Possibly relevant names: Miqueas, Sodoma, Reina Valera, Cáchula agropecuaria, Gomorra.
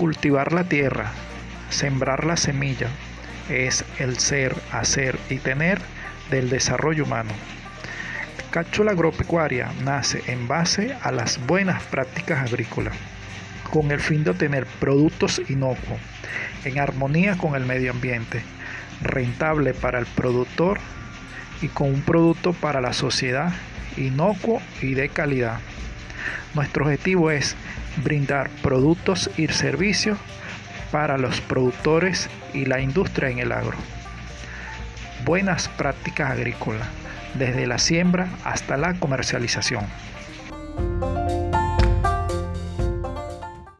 cultivar la tierra, sembrar la semilla, es el ser, hacer y tener del desarrollo humano. Cáchula agropecuaria nace en base a las buenas prácticas agrícolas, con el fin de obtener productos inocuos, en armonía con el medio ambiente, rentable para el productor y con un producto para la sociedad inocuo y de calidad. Nuestro objetivo es brindar productos y servicios para los productores y la industria en el agro. Buenas prácticas agrícolas, desde la siembra hasta la comercialización.